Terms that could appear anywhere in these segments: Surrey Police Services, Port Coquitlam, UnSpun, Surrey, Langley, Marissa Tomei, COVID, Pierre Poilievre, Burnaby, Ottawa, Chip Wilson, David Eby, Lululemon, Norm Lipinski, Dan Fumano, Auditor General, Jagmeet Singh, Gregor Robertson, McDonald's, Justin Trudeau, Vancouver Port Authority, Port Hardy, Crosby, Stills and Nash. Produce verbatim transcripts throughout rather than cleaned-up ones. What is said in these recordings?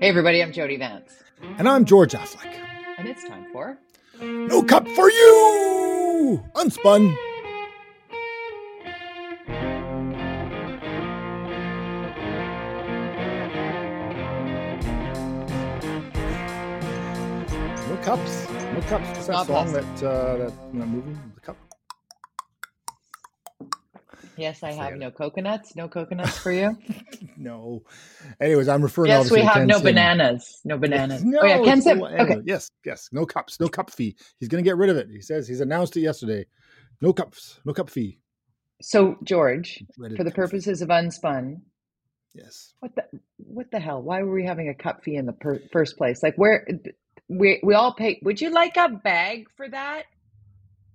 Hey everybody, I'm Jody Vance. And I'm George Affleck. And it's time for... No Cup for You! Unspun. No cups. No cups. What's that song, that, uh, that, that movie? The Cup? Yes, I have no coconuts. No coconuts for you? No. Anyways, I'm referring yes, to Yes, we have Ken no Sim. bananas. No bananas. No, oh, yeah, Ken Sim. Anyway, okay. Yes, yes. No cups. No cup fee. He's going to get rid of it. He says he's announced it yesterday. No cups. No cup fee. So, George, for the purposes of Unspun, yes. What the what the hell? Why were we having a cup fee in the per- first place? Like, where we we all pay. Would you like a bag for that?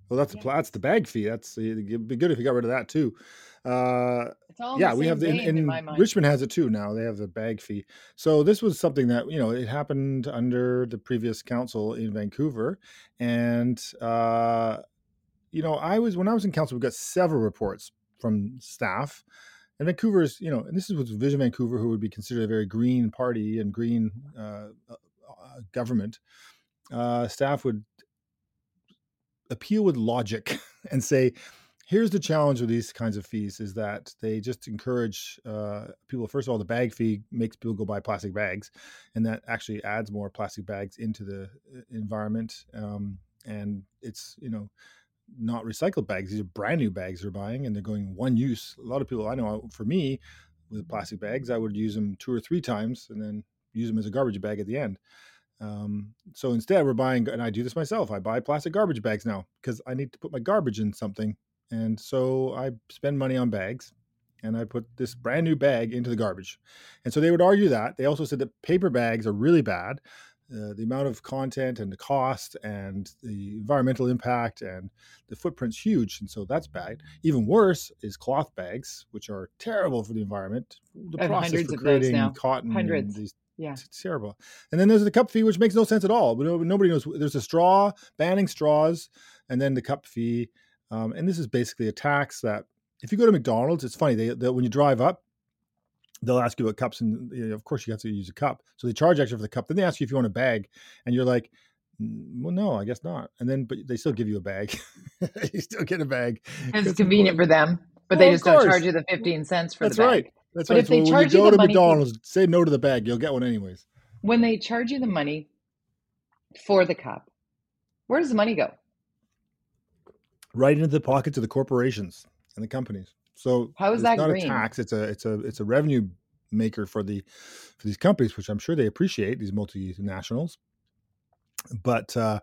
Well, that's, yeah. a, that's the bag fee. That's it'd be good if you got rid of that too. Uh, it's all yeah, we have the in, in, in my mind. Richmond has it too now. They have the bag fee. So this was something that, you know, it happened under the previous council in Vancouver, and uh, you know, I was when I was in council, we got several reports from staff. And Vancouver's, you know, and this is with Vision Vancouver, who would be considered a very green party and green uh, uh, government. Uh, staff would appeal with logic and say, here's the challenge with these kinds of fees is that they just encourage uh, people. First of all, the bag fee makes people go buy plastic bags, and that actually adds more plastic bags into the environment. Um, and it's, you know, not recycled bags. These are brand new bags they're buying, and they're going one use. A lot of people I know, for me, with plastic bags, I would use them two or three times and then use them as a garbage bag at the end. Um, so instead we're buying, and I do this myself, I buy plastic garbage bags now because I need to put my garbage in something. And so I spend money on bags, and I put this brand new bag into the garbage. And so they would argue that. They also said that paper bags are really bad. Uh, the amount of content and the cost and the environmental impact and the footprint's huge. And so that's bad. Even worse is cloth bags, which are terrible for the environment. The I process for creating cotton. Hundreds. And these Yeah, it's terrible. And then there's the cup fee, which makes no sense at all. Nobody knows. There's a straw, banning straws, and then the cup fee. Um, and this is basically a tax that if you go to McDonald's, it's funny. They, they when you drive up, they'll ask you about cups, and you know, of course you have to use a cup. So they charge extra for the cup. Then they ask you if you want a bag, and you're like, well, no, I guess not. And then, but they still give you a bag. You still get a bag. It's convenient for them, but well, they just don't charge you the fifteen cents for That's the bag. Right. That's but right. if they so charge you, you go the to money, McDonald's, say no to the bag. You'll get one anyways. When they charge you the money for the cup, where does the money go? Right into the pockets of the corporations and the companies. So how is it's that not green? A tax. It's a it's a it's a revenue maker for the for these companies, which I'm sure they appreciate, these multinationals. But uh,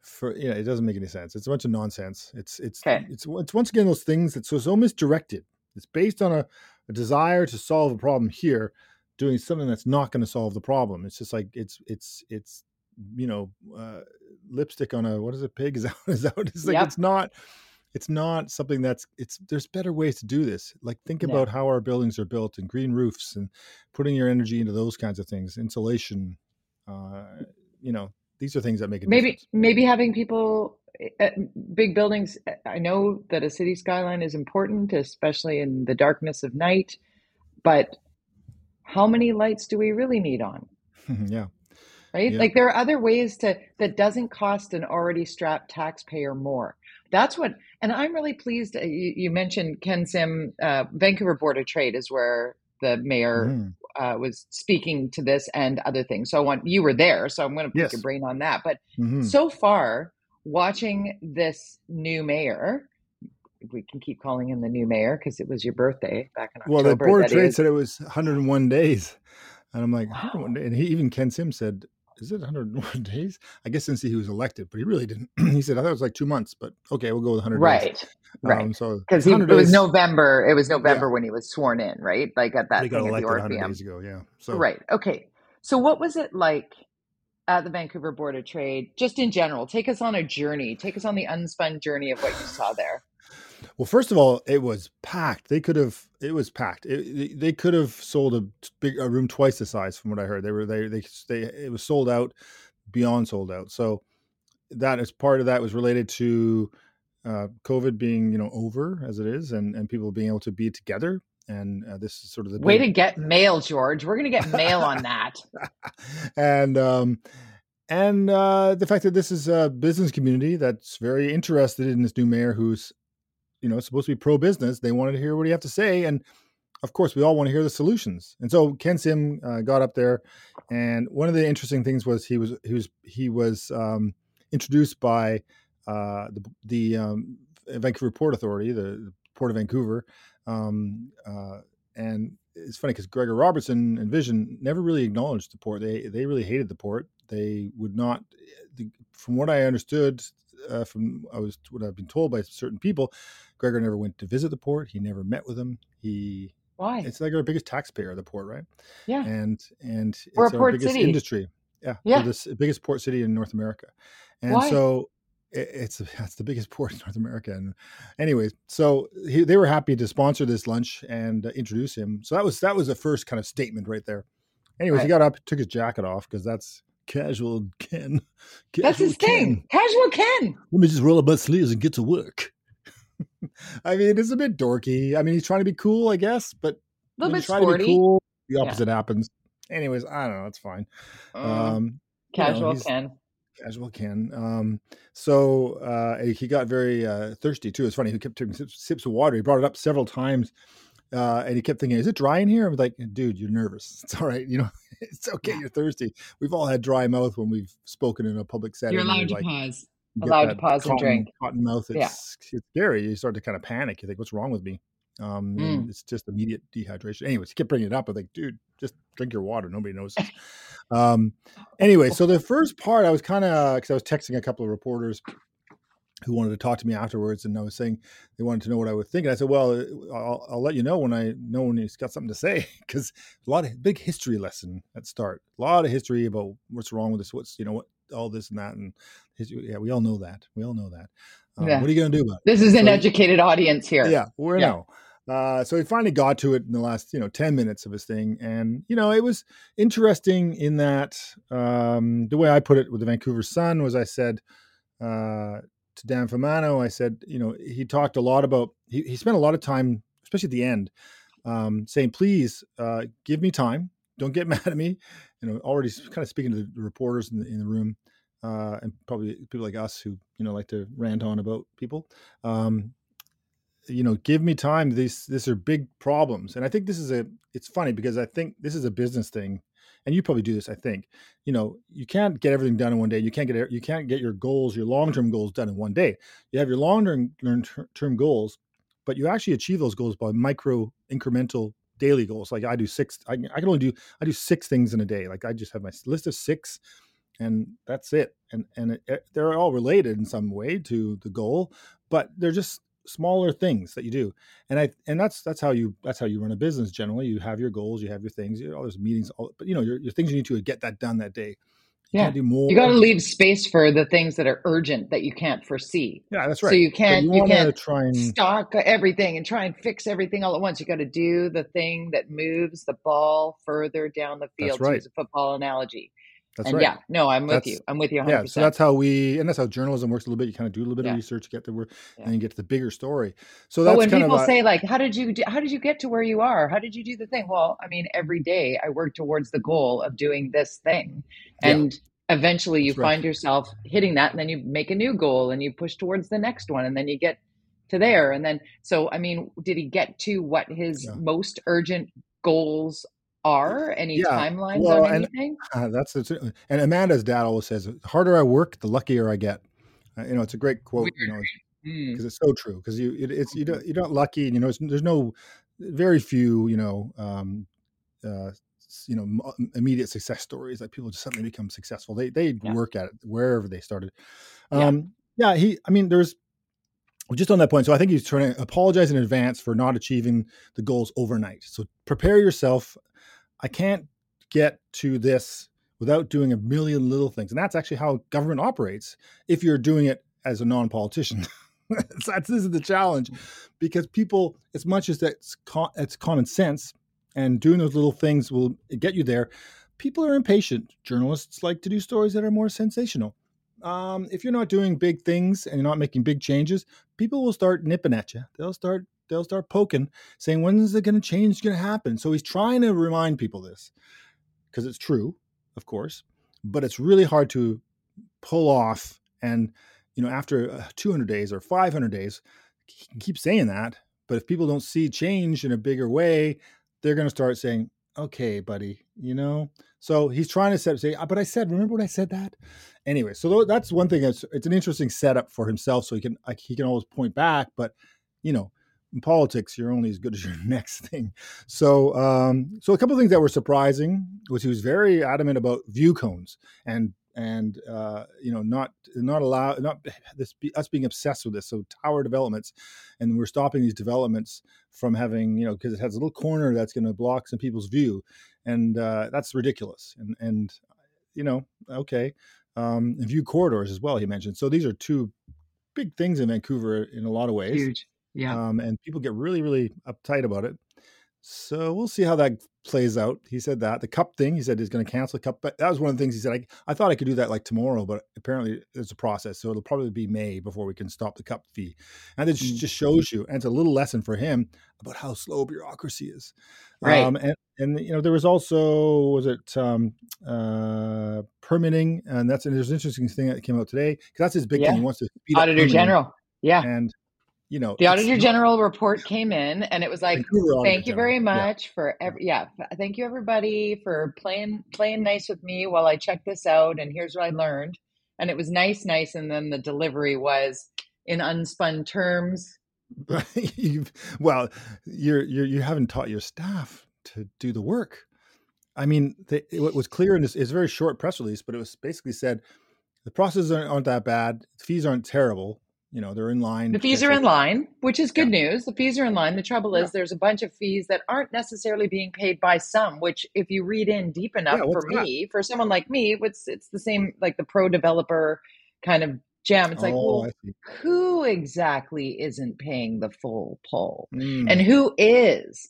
for you know, it doesn't make any sense. It's a bunch of nonsense. It's it's okay. it's it's once again those things that's so, so misdirected. It's based on a, a desire to solve a problem here, doing something that's not going to solve the problem. It's just like it's it's it's you know uh, lipstick on a what is it pig is that, is that it's like yep. it's not it's not something that's it's there's better ways to do this. Like think yeah. about how our buildings are built and green roofs and putting your energy into those kinds of things, insulation. Uh, you know these are things that make a maybe difference. Maybe having people. Big buildings, I know that a city skyline is important, especially in the darkness of night, but how many lights do we really need on? yeah. Right? Yeah. Like there are other ways to, that doesn't cost an already strapped taxpayer more. That's what, and I'm really pleased. You, you mentioned Ken Sim, uh, Vancouver Board of Trade is where the mayor mm. uh, was speaking to this and other things. So I want, you were there, so I'm going to pick yes. your brain on that. But mm-hmm. so far, watching this new mayor, we can keep calling him the new mayor because it was your birthday back in October. Well, the Board of Trade said it was one hundred one days. And I'm like, wow. one hundred one days. And he, even Ken Sim said, is it one hundred one days? I guess since he was elected, but he really didn't. He said, I thought it was like two months, but okay, we'll go with one hundred right. days. Right, um, so because it was November. It was November yeah. when he was sworn in, right? Like at that they thing at the Orpheum. one hundred days ago, yeah. So, right, okay. So what was it like at the Vancouver Board of Trade, just in general? Take us on a journey. Take us on the Unspun journey of what you saw there. Well, first of all, it was packed. They could have, it was packed. It, they could have sold a, big, a room twice the size from what I heard. They were, they, they, they, it was sold out, beyond sold out. So that is part of that was related to uh, COVID being, you know, over as it is, and, and people being able to be together. And uh, this is sort of the way big... to get mail, George. We're going to get mail on that. And um, and uh, the fact that this is a business community that's very interested in this new mayor, who's, you know, supposed to be pro-business. They wanted to hear what he had to say. And of course, we all want to hear the solutions. And so Ken Sim uh, got up there. And one of the interesting things was he was he was he was um, introduced by uh, the, the um, Vancouver Port Authority, the, the Port of Vancouver. Um, uh, and it's funny because Gregor Robertson and Vision never really acknowledged the port. They they really hated the port. They would not, the, from what I understood, uh, from I was what I've been told by certain people, Gregor never went to visit the port. He never met with them. He why? It's like our biggest taxpayer of the port, right? Yeah, and and we're it's a port our biggest city. Industry. Yeah, yeah, the biggest port city in North America, and why? so. It's that's the biggest port in North America. And anyways, so he, they were happy to sponsor this lunch and uh, introduce him. So that was that was the first kind of statement right there. Anyways, right. He got up, took his jacket off because that's casual Ken. Casual that's his Ken. Thing. Casual Ken. Let me just roll up my sleeves and get to work. I mean, it's a bit dorky. I mean, he's trying to be cool, I guess, but a little bit sporty. Cool, the opposite yeah. happens. Anyways, I don't know. It's fine. Um, um, casual you know, Ken. Casual Ken. Um, so uh, he got very uh, thirsty too. It's funny. He kept taking sips, sips of water. He brought it up several times, uh, and he kept thinking, "Is it dry in here?" I was like, "Dude, you're nervous. It's all right. You know, it's okay. You're thirsty. We've all had dry mouth when we've spoken in a public setting. You're allowed to like, pause. Allowed to pause cotton, and drink. Cotton mouth. It's, yeah. it's scary. You start to kind of panic. You think, "What's wrong with me?" Um, mm. It's just immediate dehydration. Anyways, he kept bringing it up. I'm like, "Dude, just drink your water. Nobody knows." Um, anyway, so the first part I was kind of, because I was texting a couple of reporters who wanted to talk to me afterwards, and I was saying they wanted to know what I was thinking. I said, well, I'll, I'll let you know when I know when he's got something to say, because a lot of big history lesson at start, a lot of history about what's wrong with this, what's, you know, what all this and that. And history, yeah, we all know that. We all know that. Um, yeah. What are you going to do about it? This is so, an educated audience here. Yeah, we're yeah. now. Uh, so he finally got to it in the last, you know, ten minutes of his thing. And, you know, it was interesting in that um, the way I put it with the Vancouver Sun was I said uh, to Dan Fumano, I said, you know, he talked a lot about, he, he spent a lot of time, especially at the end, um, saying, please uh, give me time. Don't get mad at me. You know, already kind of speaking to the reporters in the, in the room uh, and probably people like us who, you know, like to rant on about people. Um you know, give me time. These, these are big problems. And I think this is a, it's funny because I think this is a business thing and you probably do this. I think, you know, you can't get everything done in one day. You can't get, you can't get your goals, your long-term goals done in one day. You have your long-term goals, but you actually achieve those goals by micro incremental daily goals. Like I do six, I, I can only do, I do six things in a day. Like I just have my list of six and that's it. And, and it, it, they're all related in some way to the goal, but they're just smaller things that you do. And I, and that's, that's how you, that's how you run a business. Generally, you have your goals, you have your things, you know, all those meetings, all, but you know, your, your things you need to get that done that day. You yeah. do more. You got to leave space for the things that are urgent that you can't foresee. Yeah, that's right. So you can't, so you, you can't try and stock everything and try and fix everything all at once. You got to do the thing that moves the ball further down the field. That's right. To use a football analogy. That's and right. Yeah, no, I'm with that's, you. I'm with you one hundred percent. Yeah, so that's how we, and that's how journalism works a little bit. You kind of do a little bit yeah. of research, get the work, yeah. and you get to the bigger story. So that's but when kind people of a, say like, "How did you? Do, how did you get to where you are? How did you do the thing?" Well, I mean, every day I work towards the goal of doing this thing, and yeah. eventually you that's find right. yourself hitting that, and then you make a new goal, and you push towards the next one, and then you get to there, and then so I mean, did he get to what his yeah. most urgent goals are? Any yeah. timelines well, on anything? And, uh, that's the, and Amanda's dad always says, "The harder I work, the luckier I get." Uh, you know, it's a great quote. Weird. You know, because mm. it's so true. Because you, it, it's you don't, you're not lucky. You know, it's, there's no, very few. You know, um, uh, you know, immediate success stories like people just suddenly become successful. They they yeah. work at it wherever they started. Um, yeah. yeah, he. I mean, there's. Just on that point, so I think he's trying to apologize in advance for not achieving the goals overnight. So prepare yourself. I can't get to this without doing a million little things. And that's actually how government operates if you're doing it as a non-politician. That's, this is the challenge because people, as much as that's con- it's common sense and doing those little things will get you there, people are impatient. Journalists like to do stories that are more sensational. Um, if you're not doing big things and you're not making big changes, people will start nipping at you. They'll start they'll start poking, saying, when is it going to change? It's going to happen. So he's trying to remind people this because it's true, of course, but it's really hard to pull off. And, you know, after two hundred days or five hundred days, he can keep saying that. But if people don't see change in a bigger way, they're going to start saying, okay, buddy, you know, so he's trying to set, say, but I said, remember when I said that? Anyway, so that's one thing. It's, it's an interesting setup for himself. So he can, like, he can always point back, but you know, in politics, you're only as good as your next thing. So, um, so a couple of things that were surprising was he was very adamant about view cones and, and, uh, you know, not, not allow, not this, us being obsessed with this. So tower developments, and we're stopping these developments from having, you know, cause it has a little corner that's going to block some people's view. And, uh, that's ridiculous. And, and, you know, okay. Um, and view corridors as well, he mentioned. So these are two big things in Vancouver in a lot of ways. Huge. Yeah. Um, and people get really, really uptight about it. So we'll see how that plays out. He said that the cup thing, he said he's going to cancel the cup, but that was one of the things he said, I, I thought I could do that like tomorrow, but apparently there's a process. So it'll probably be May before we can stop the cup fee. And it mm-hmm. just shows you, and it's a little lesson for him about how slow bureaucracy is. Right. Um, and, and, you know, there was also, was it um, uh, permitting? And that's an interesting thing that came out today, because that's his big yeah. thing. He wants to speed up permitting. Auditor General. Yeah. And, you know, the Auditor General report came in and it was like, thank you very much for every, yeah, thank you everybody for playing, playing nice with me while I check this out. And here's what I learned. And it was nice, nice. And then the delivery was in unspun terms. Well, you're, you're, you haven't taught your staff to do the work. I mean, they, what was clear in this is a very short press release, but it was basically said, the processes aren't, aren't that bad. The fees aren't terrible. You know, they're in line. The fees are in line, which is good yeah. news. The fees are in line. The trouble is yeah. there's a bunch of fees that aren't necessarily being paid by some, which if you read in deep enough yeah, for me, that? for someone like me, it's, it's the same, like the pro developer kind of jam. It's oh, like, well, who exactly isn't paying the full pull mm. and who is?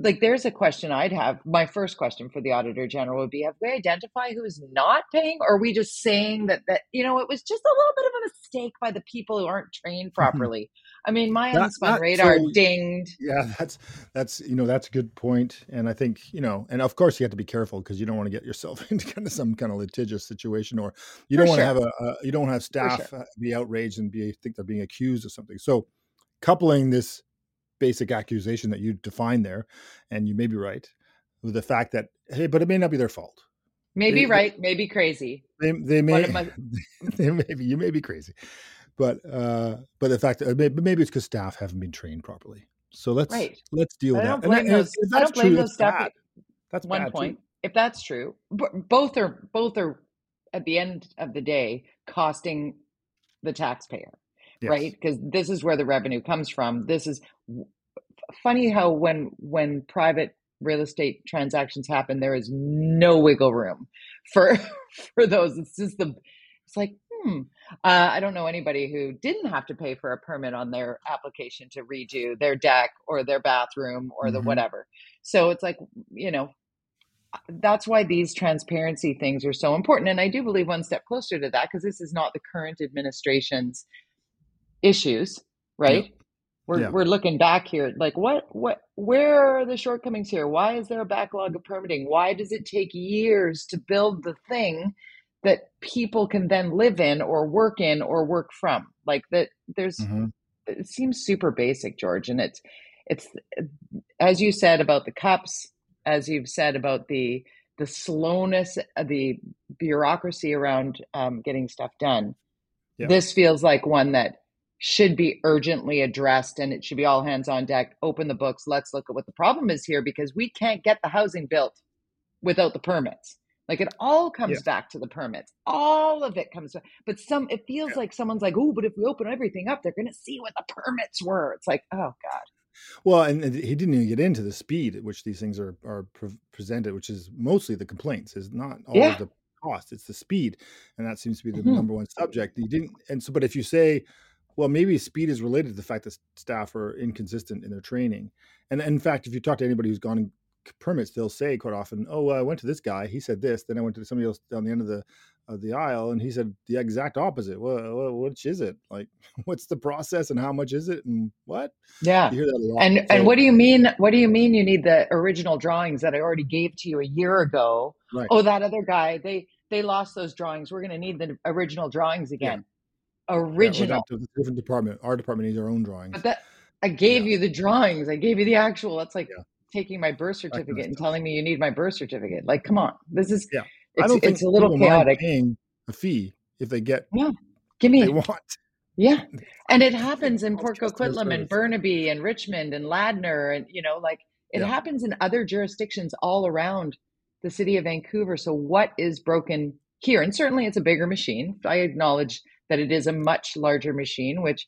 Like, there's a question I'd have. My first question for the Auditor General would be, have we identified who's not paying? Or are we just saying that, that you know, it was just a little bit of a mistake by the people who aren't trained properly? I mean, my unspun radar so, dinged. Yeah, that's, that's you know, that's a good point. And I think, you know, and of course you have to be careful because you don't want to get yourself into kind of some kind of litigious situation, or you don't for want sure. to have a, a, you don't have staff sure. be outraged and be think they're being accused of something. So coupling this basic accusation that you defined there, and you may be right, with the fact that, hey, but it may not be their fault. Maybe they, right, maybe crazy. They, they may, my... they may be, you may be crazy, but uh, but the fact that maybe, maybe it's because staff haven't been trained properly. So let's right. let's deal with that. Don't and those, if that's I don't blame true, those staff. Bad. That's one point. Too. If that's true, both are both are at the end of the day costing the taxpayer, yes. right? Because this is where the revenue comes from. This is. Funny how when when private real estate transactions happen, there is no wiggle room for for those. It's just the it's like hmm. Uh, I don't know anybody who didn't have to pay for a permit on their application to redo their deck or their bathroom or mm-hmm. the whatever. So it's like, you know, that's why these transparency things are so important. And I do believe one step closer to that, because this is not the current administration's issues, right? Mm-hmm. We're yeah. we're looking back here, like what what where are the shortcomings here? Why is there a backlog of permitting? Why does it take years to build the thing that people can then live in or work in or work from? Like that, there's mm-hmm. it seems super basic, George, and it's it's as you said about the cups, as you've said about the the slowness, the bureaucracy around um, getting stuff done. Yeah. This feels like one that should be urgently addressed, and it should be all hands on deck. Open the books. Let's look at what the problem is here, because we can't get the housing built without the permits. Like it all comes yeah. back to the permits. All of it comes back. But some, it feels yeah. like someone's like, oh, but if we open everything up, they're going to see what the permits were. It's like, oh God. Well, and he didn't even get into the speed at which these things are, are pre- presented, which is mostly the complaints, is not all yeah. of the cost. It's the speed. And that seems to be the mm-hmm. number one subject. He didn't. And so, but if you say, well, maybe speed is related to the fact that staff are inconsistent in their training. And in fact, if you talk to anybody who's gone and permits, they'll say quite often, oh, well, I went to this guy, he said this, then I went to somebody else down the end of the of the aisle, and he said the exact opposite. Well, well, which is it? Like, what's the process and how much is it and what? Yeah. You hear that a lot. And so, and what do you mean? What do you mean you need the original drawings that I already gave to you a year ago? Right. Oh, that other guy, they they lost those drawings. We're going to need the original drawings again. Yeah. Original. Yeah, different department. Our department needs our own drawings. But that, I gave yeah. you the drawings. I gave you the actual. That's like yeah. taking my birth certificate and telling me you need my birth certificate. Like, come on, this is. Yeah. It's, I don't think it's a little chaotic. Paying a fee if they get yeah, give me what they want. Yeah, and it happens in Port Coquitlam and Burnaby and Richmond and Ladner, and you know, like it yeah. happens in other jurisdictions all around the city of Vancouver. So what is broken here? And certainly, it's a bigger machine. I acknowledge that it is a much larger machine, which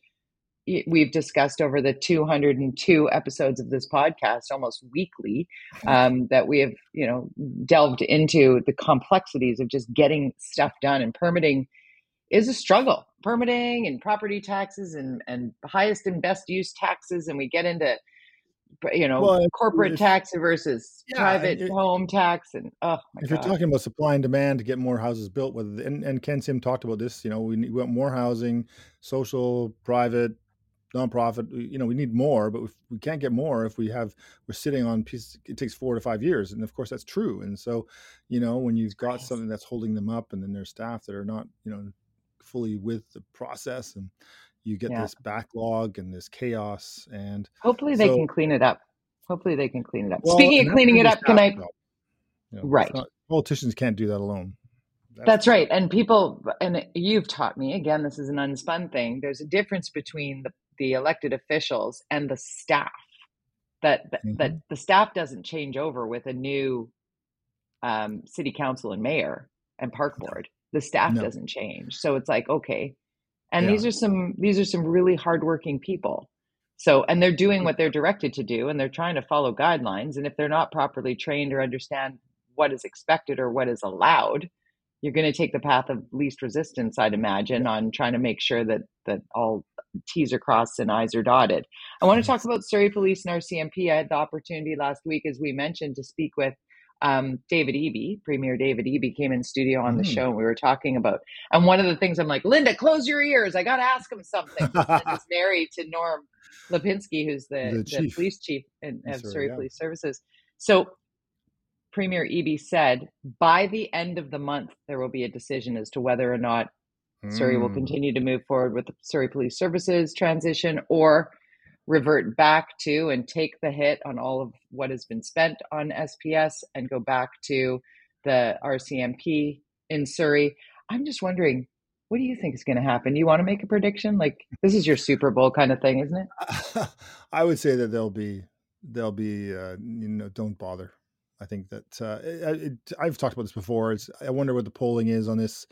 we've discussed over the two hundred two episodes of this podcast, almost weekly, um, that we have, you know, delved into the complexities of just getting stuff done. And permitting is a struggle. Permitting and property taxes and, and highest and best use taxes. And we get into, you know, well, corporate if, tax versus yeah, private it, home tax. And oh my if God. You're talking about supply and demand to get more houses built, whether and, and Ken Sim talked about this, you know, we, we want more housing, social, private, nonprofit, you know, we need more, but we can't get more if we have, we're sitting on pieces, it takes four to five years. And of course that's true. And so, you know, when you've got nice. something that's holding them up and then there's staff that are not, you know, fully with the process and you get yeah. this backlog and this chaos and hopefully they so, can clean it up. Hopefully they can clean it up. Well, speaking of cleaning it up, can I, you know, right. Not, politicians can't do that alone. That's, That's right. And people, and you've taught me, again, this is an unspun thing. There's a difference between the, the elected officials and the staff, that, that, mm-hmm. that the staff doesn't change over with a new um, city council and mayor and park board. The staff no. doesn't change. So it's like, okay. And yeah. these are some, these are some really hardworking people. So, and they're doing what they're directed to do and they're trying to follow guidelines. And if they're not properly trained or understand what is expected or what is allowed, you're going to take the path of least resistance, I'd imagine, yeah. on trying to make sure that that all T's are crossed and I's are dotted. I want to talk about Surrey Police and R C M P. I had the opportunity last week, as we mentioned, to speak with um, David Eby. Premier David Eby came in studio on the mm. show and we were talking about. And one of the things I'm like, Linda, close your ears. I got to ask him something. Linda's married to Norm Lipinski, who's the, the, chief. the police chief in, of Surrey, Surrey yeah. Police Services. So Premier Eby said, by the end of the month, there will be a decision as to whether or not mm. Surrey will continue to move forward with the Surrey Police Services transition or revert back to and take the hit on all of what has been spent on S P S and go back to the R C M P in Surrey. I'm just wondering, what do you think is going to happen? You want to make a prediction? Like, this is your Super Bowl kind of thing, isn't it? I would say that they'll be, they'll be, uh, you know, don't bother. I think that uh, it, it, I've talked about this before. It's, I wonder what the polling is on this.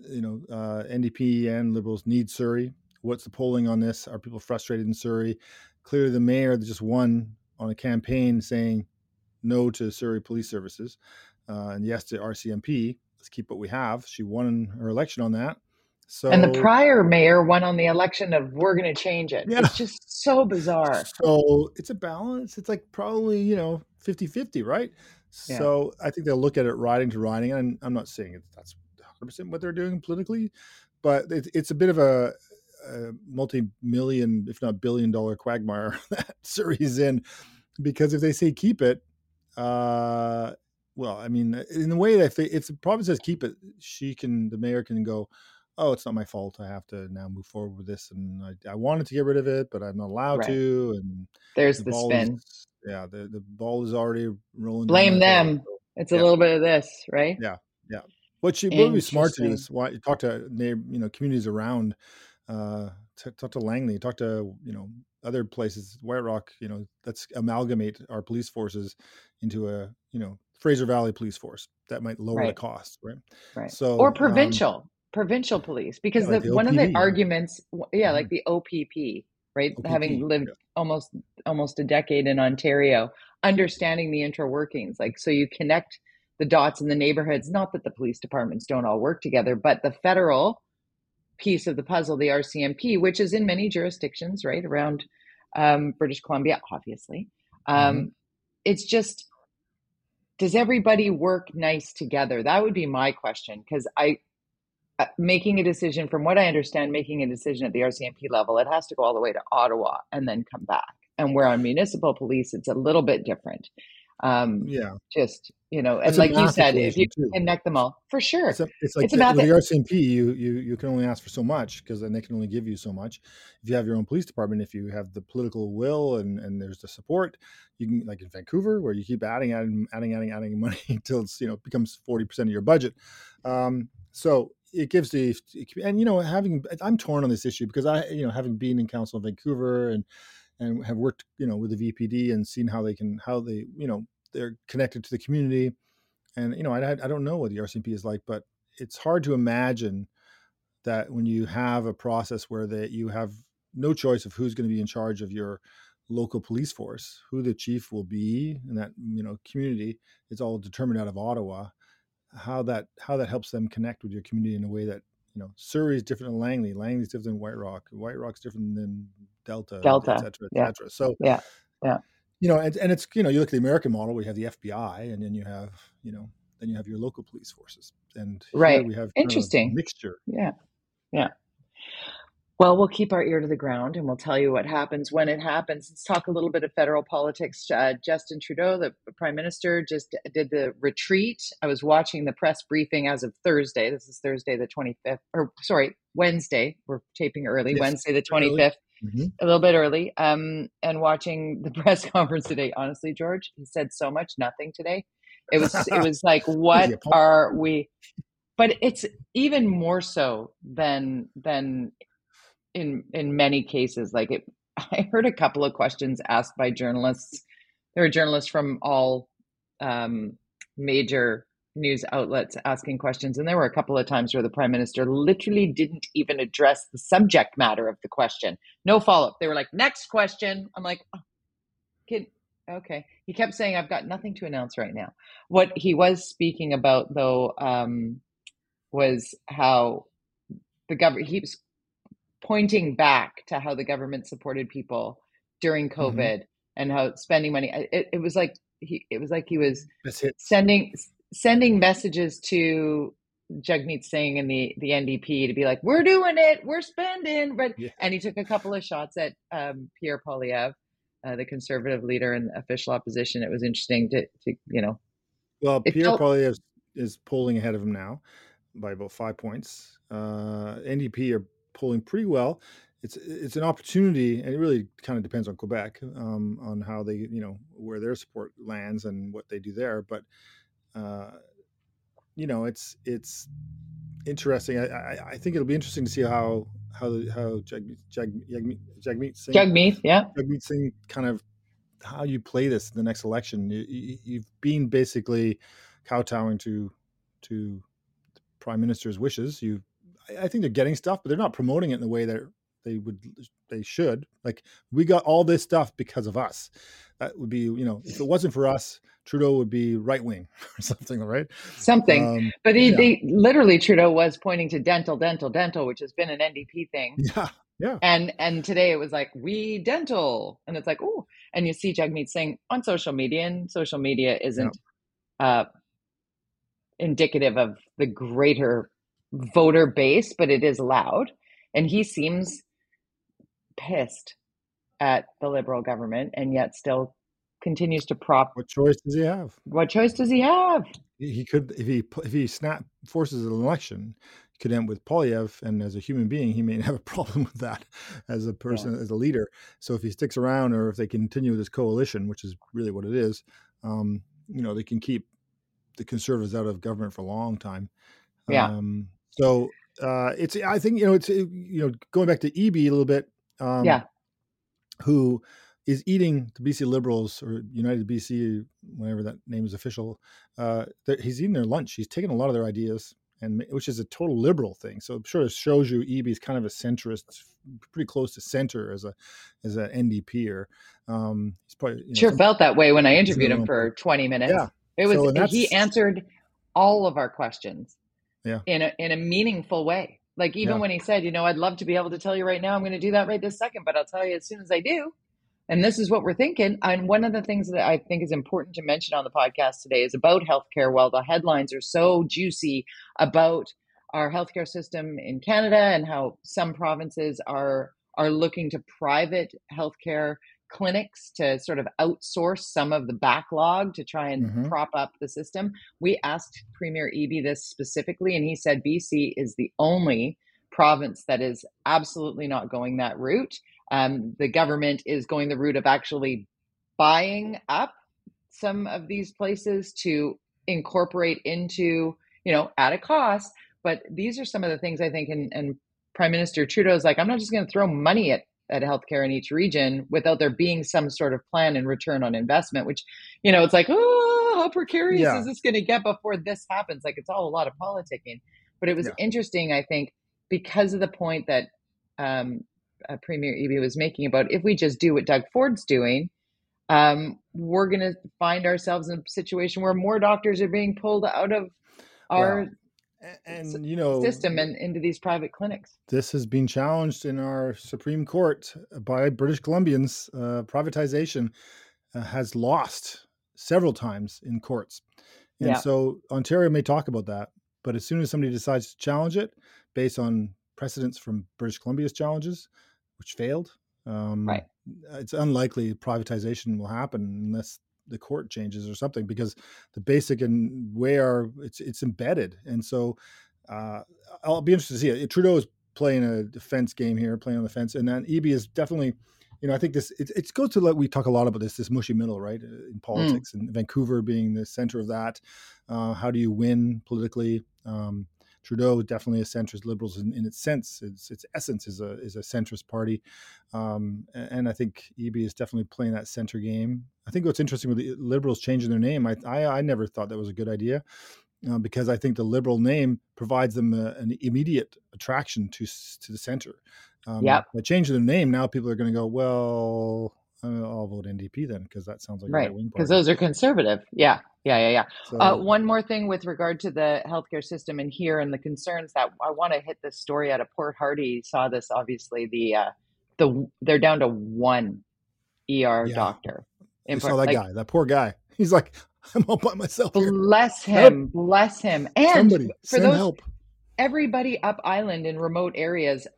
You know, uh, N D P and Liberals need Surrey. What's the polling on this? Are people frustrated in Surrey? Clearly, the mayor just won on a campaign saying no to Surrey Police Services uh, and yes to R C M P. Let's keep what we have. She won her election on that. So, and the prior mayor won on the election of we're going to change it. Yeah. It's just so bizarre. So it's a balance. It's like probably, you know, fifty-fifty, right? Yeah. So I think they'll look at it riding to riding. And I'm not saying that's one hundred percent what they're doing politically, but it, it's a bit of a, a multi-million, if not billion dollar quagmire that Surrey's in, because if they say keep it, uh, well, I mean, in the way that if, they, if the province says keep it, she can, the mayor can go, oh, it's not my fault. I have to now move forward with this. And I, I wanted to get rid of it, but I'm not allowed right. to. And there's the, the spin. Is, yeah. The, the ball is already rolling. Blame them. The it's yeah. a little bit of this, right? Yeah. Yeah. What she would be smart to do is why, talk to neighbor, you know, communities around, uh, t- talk to Langley, talk to, you know, other places, White Rock, you know, let's amalgamate our police forces into a, you know, Fraser Valley police force that might lower right. the cost. Right. Right. So, or provincial. Um, provincial police, because yeah, the, the one of the arguments, yeah, mm-hmm. like the O P P, right? O P P, having lived yeah. almost almost a decade in Ontario, understanding the intra workings, like so you connect the dots in the neighborhoods. Not that the police departments don't all work together, but the federal piece of the puzzle, the R C M P, which is in many jurisdictions, right around um, British Columbia, obviously. Um, mm-hmm. It's just does everybody work nice together? That would be my question, because I uh, making a decision, from what I understand, making a decision at the R C M P level, it has to go all the way to Ottawa and then come back. And where on municipal police, it's a little bit different. Um, yeah. Just, you know, it's and like you said, if you too. connect them all, for sure. It's, a, it's like it's that, with the R C M P, you, you, you can only ask for so much, because then they can only give you so much. If you have your own police department, if you have the political will and, and there's the support, you can, like in Vancouver, where you keep adding, adding, adding, adding, adding money until it's, you know, becomes forty percent of your budget. Um, so it gives the, and, you know, having, I'm torn on this issue because I, you know, having been in council in Vancouver and, and have worked, you know, with the V P D and seen how they can, how they, you know, they're connected to the community. And, you know, I, I don't know what the R C M P is like, but it's hard to imagine that when you have a process where that you have no choice of who's going to be in charge of your local police force, who the chief will be in that, you know, community, it's all determined out of Ottawa, how that, how that helps them connect with your community in a way that, you know, Surrey is different than Langley. Langley is different than White Rock. White Rock's different than Delta, Delta, et cetera, et yeah. cetera. So, yeah, yeah. You know, and, and it's, you know, you look at the American model, we have the F B I, and then you have, you know, then you have your local police forces. And right. we have interesting kind of mixture. Yeah. Yeah. Well, we'll keep our ear to the ground and we'll tell you what happens when it happens. Let's talk a little bit of federal politics. Uh, Justin Trudeau, the prime minister, just did the retreat. I was watching the press briefing as of Thursday. This is Thursday, the twenty-fifth, or sorry, Wednesday. We're taping early, yes. Wednesday, the twenty-fifth. Early. Mm-hmm. A little bit early, um, and watching the press conference today. Honestly, George, he said so much nothing today. It was it was like, what are we? But it's even more so than than in in many cases. Like it, I heard a couple of questions asked by journalists. There were journalists from all um, major news outlets asking questions, and there were a couple of times where the prime minister literally didn't even address the subject matter of the question. No follow-up. They were like, next question. I'm like, oh, kid, okay. He kept saying, I've got nothing to announce right now. What he was speaking about, though, um, was how the government, he was pointing back to how the government supported people during COVID mm-hmm. and how spending money, it, it was like he, it was like he was sending... sending messages to Jagmeet Singh and the, the N D P to be like, we're doing it, we're spending. But yeah. And he took a couple of shots at um, Pierre Poilievre, uh, the conservative leader and official opposition. It was interesting to, to you know. Well, Pierre felt- Poilievre is polling ahead of him now by about five points. Uh, N D P are polling pretty well. It's it's an opportunity, and it really kind of depends on Quebec, um, on how they, you know, where their support lands and what they do there. But Uh, you know, it's it's interesting. I, I I think it'll be interesting to see how how how Jagmeet Jagmeet Jagmeet Singh Jagmeet yeah Jagmeet Singh kind of how you play this in the next election. You, you, you've been basically kowtowing to to the prime minister's wishes. You, I, I think they're getting stuff, but they're not promoting it in the way that they would they should. Like, we got all this stuff because of us. That would be, you know, if it wasn't for us, Trudeau would be right wing or something, right? Something. Um, but he, yeah. they, literally Trudeau was pointing to dental, dental, dental, which has been an N D P thing. Yeah, yeah. And and today it was like, we dental. And it's like, oh. And you see Jagmeet Singh on social media, and social media isn't yeah. uh, indicative of the greater voter base, but it is loud. And he seems pissed at the Liberal government, and yet still continues to prop. What choice does he have? What choice does he have? He could, if he if he snap forces an election, he could end with Poilievre, and as a human being, he may have a problem with that as a person, yeah. as a leader. So if he sticks around, or if they continue this coalition, which is really what it is, um, you know, they can keep the Conservatives out of government for a long time. Yeah. Um, so uh, it's, I think, you know, it's, you know, going back to Eby a little bit. Um, yeah. Who is eating the B C Liberals, or United B C, whenever that name is official, uh, he's eating their lunch. He's taking a lot of their ideas, and which is a total Liberal thing. So it sort of shows you Eby's kind of a centrist, pretty close to center as a as an N D P-er. Um, he's probably, you know, sure some, felt that way when I interviewed him for twenty minutes. Yeah. It was so, he answered all of our questions yeah. in a, in a meaningful way. Like even yeah. when he said, you know, I'd love to be able to tell you right now, I'm going to do that right this second, but I'll tell you as soon as I do. And this is what we're thinking. And one of the things that I think is important to mention on the podcast today is about healthcare. While the headlines are so juicy about our healthcare system in Canada and how some provinces are are looking to private healthcare clinics to sort of outsource some of the backlog to try and mm-hmm. prop up the system, we asked Premier Eby this specifically, and he said B C is the only province that is absolutely not going that route. Um, the government is going the route of actually buying up some of these places to incorporate into, you know, at a cost. But these are some of the things I think, and, and Prime Minister Trudeau's like, I'm not just going to throw money at, at healthcare in each region without there being some sort of plan and return on investment, which, you know, it's like, oh, how precarious yeah. is this going to get before this happens? Like, it's all a lot of politicking. But it was yeah. interesting, I think, because of the point that um, uh, Premier Eby was making about if we just do what Doug Ford's doing, um, we're going to find ourselves in a situation where more doctors are being pulled out of our yeah. and you know system and into these private clinics. This has been challenged in our Supreme Court by British Columbians. Uh, privatization uh, has lost several times in courts. And yeah. so Ontario may talk about that, but as soon as somebody decides to challenge it based on precedents from British Columbia's challenges, which failed, um, right. it's unlikely privatization will happen unless the court changes or something, because the basic and way are it's it's embedded. And so uh, I'll be interested to see it. Trudeau is playing a defense game here, playing on the fence. And then Eby is definitely, you know, I think this, it, it's goes to like, we talk a lot about this, this mushy middle, right? In politics mm. and Vancouver being the center of that. Uh, how do you win politically? Um, Trudeau definitely a centrist liberals in, in its sense. Its its essence is a is a centrist party, um, and I think Eby is definitely playing that center game. I think what's interesting with the liberals changing their name, I I, I never thought that was a good idea, uh, because I think the liberal name provides them a, an immediate attraction to to the center. Um, yeah. By changing their name, now people are going to go, well, I'll vote N D P then, because that sounds like right. a right wing party. Because those are conservative. Yeah, yeah, yeah, yeah. So, uh, one more thing with regard to the healthcare system and here and the concerns that I want to hit this story out of Port Hardy. Saw this, obviously, the uh, the they're down to one E R yeah. doctor. I saw that like, guy, that poor guy. He's like, I'm all by myself. Bless here. him, help. bless him. And Somebody, for those, help. everybody up island in remote areas,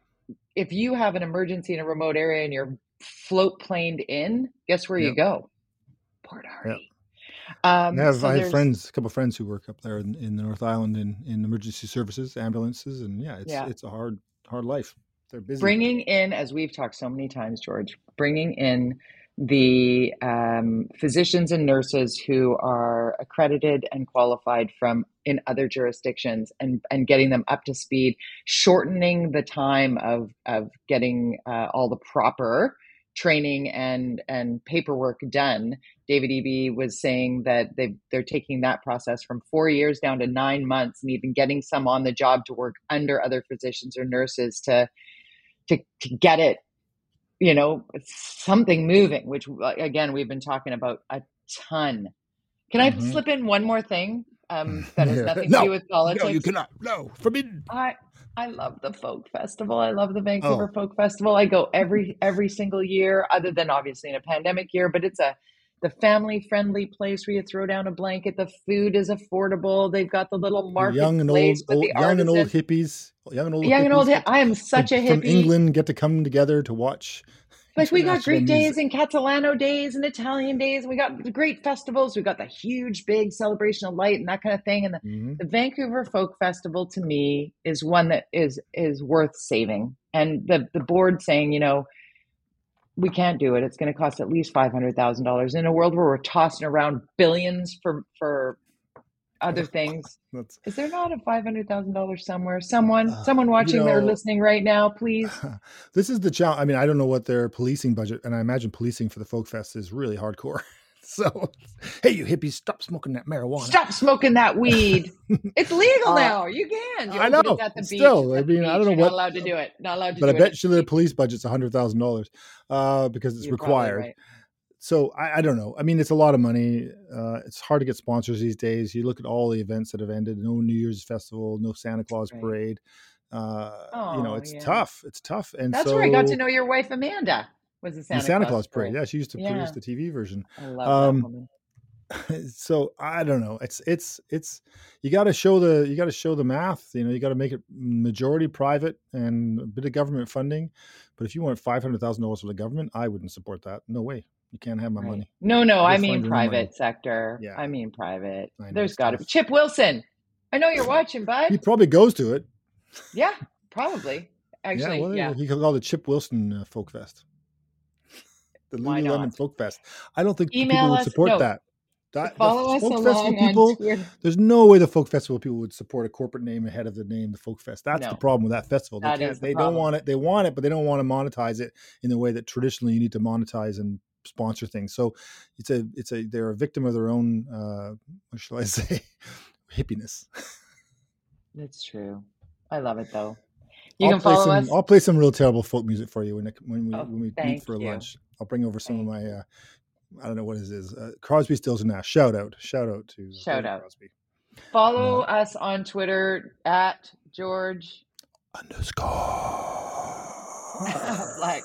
if you have an emergency in a remote area and you're float planed in, guess where yep. you go? Port Hardy. Yep. Um, yeah, so I have friends, a couple of friends who work up there in, in the North Island in, in emergency services, ambulances, and yeah, it's yeah. it's a hard hard life. They're busy. Bringing in, as we've talked so many times, George, bringing in the um, physicians and nurses who are accredited and qualified from in other jurisdictions and, and getting them up to speed, shortening the time of, of getting uh, all the proper training and and paperwork done. David Eby was saying that they they're taking that process from four years down to nine months, and even getting some on the job to work under other physicians or nurses to to, to get it, you know, something moving. Which again, we've been talking about a ton. Can I mm-hmm. slip in one more thing um, that has nothing no, to do with politics? No, you cannot. No, forbidden. I I love the folk festival. I love the Vancouver oh. Folk Festival. I go every every single year, other than obviously in a pandemic year. But it's a the family friendly place where you throw down a blanket. The food is affordable. They've got the little market young and place old, with the young and old hippies. Young and old. Young hippies. and old. Hi- I am such from, a hippie. From England, get to come together to watch. Like, we got Greek days and Catalano days and Italian days. And we got the great festivals. We got the huge, big celebration of light and that kind of thing. And the, mm-hmm. the Vancouver Folk Festival, to me, is one that is is worth saving. And the, the board saying, you know, we can't do it. It's going to cost at least five hundred thousand dollars in a world where we're tossing around billions for, for other things. Is there not a five hundred thousand dollars somewhere? Someone, uh, someone watching you know, or listening right now, please. This is the challenge. I mean, I don't know what their policing budget, and I imagine policing for the Folk Fest is really hardcore. So, hey, you hippies, stop smoking that marijuana. Stop smoking that weed. It's legal uh, now. You can. You I know. It's at the beach. Still, I mean, beach. I don't know You're what. Not allowed to do it. Not allowed to but do it. But I bet you the police budget's one hundred thousand dollars uh, because it's You're required. Right. So I, I don't know. I mean, it's a lot of money. Uh, it's hard to get sponsors these days. You look at all the events that have ended. No New Year's festival. No Santa Claus right. parade. Uh, oh, you know, it's yeah. tough. It's tough. And that's so, where I got to know your wife, Amanda. was the Santa, the Santa Claus, Claus parade. parade. Yeah, she used to yeah. produce the T V version. I love um, that woman. So I don't know. It's it's it's you got to show the you got to show the math. You know, you got to make it majority private and a bit of government funding. But if you want five hundred thousand dollars for the government, I wouldn't support that. No way. You can't have my right. money. No, no. I mean, private sector. Yeah. I mean private sector. I mean private. There's got to be Chip Wilson. I know you're watching, bud. He probably goes to it. Yeah, probably. Actually, yeah. Well, yeah. He could call the Chip Wilson uh, Folk Fest. The Lululemon Folk Fest. I don't think Email people would us, support no. that. That, follow us along people, on there's no way the Folk Festival people would support a corporate name ahead of the name the Folk Fest. That's no. the problem with that festival. They, that can't, the they don't want it. They want it, but they don't want to monetize it in the way that traditionally you need to monetize and sponsor things. So it's a it's a they're a victim of their own uh, what shall I say hippiness. That's true. I love it though. You I'll can follow some, us. I'll play some real terrible folk music for you when when we, oh, when we meet for you. lunch. I'll bring over some thank of my. Uh, I don't know what it is. Uh, Crosby, Stills and Nash. Shout out. Shout out to Shout David out. Crosby. Follow uh, us on Twitter at George underscore Affleck.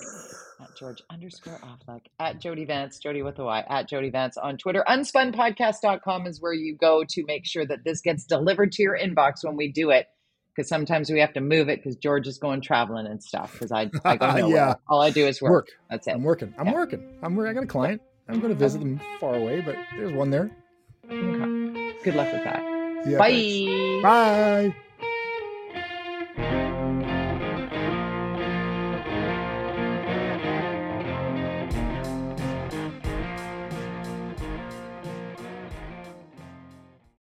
At George underscore Affleck. At Jody Vance. Jody with a Y. At Jody Vance on Twitter. unspun podcast dot com is where you go to make sure that this gets delivered to your inbox when we do it. Because sometimes we have to move it because George is going traveling and stuff. Because I, I go nowhere. yeah. All I do is work. work. That's it. I'm working. I'm yeah. working. I'm I got a client. I'm going to visit them far away, but there's one there. Okay. Good luck with that. Yeah, Bye. Thanks. Bye.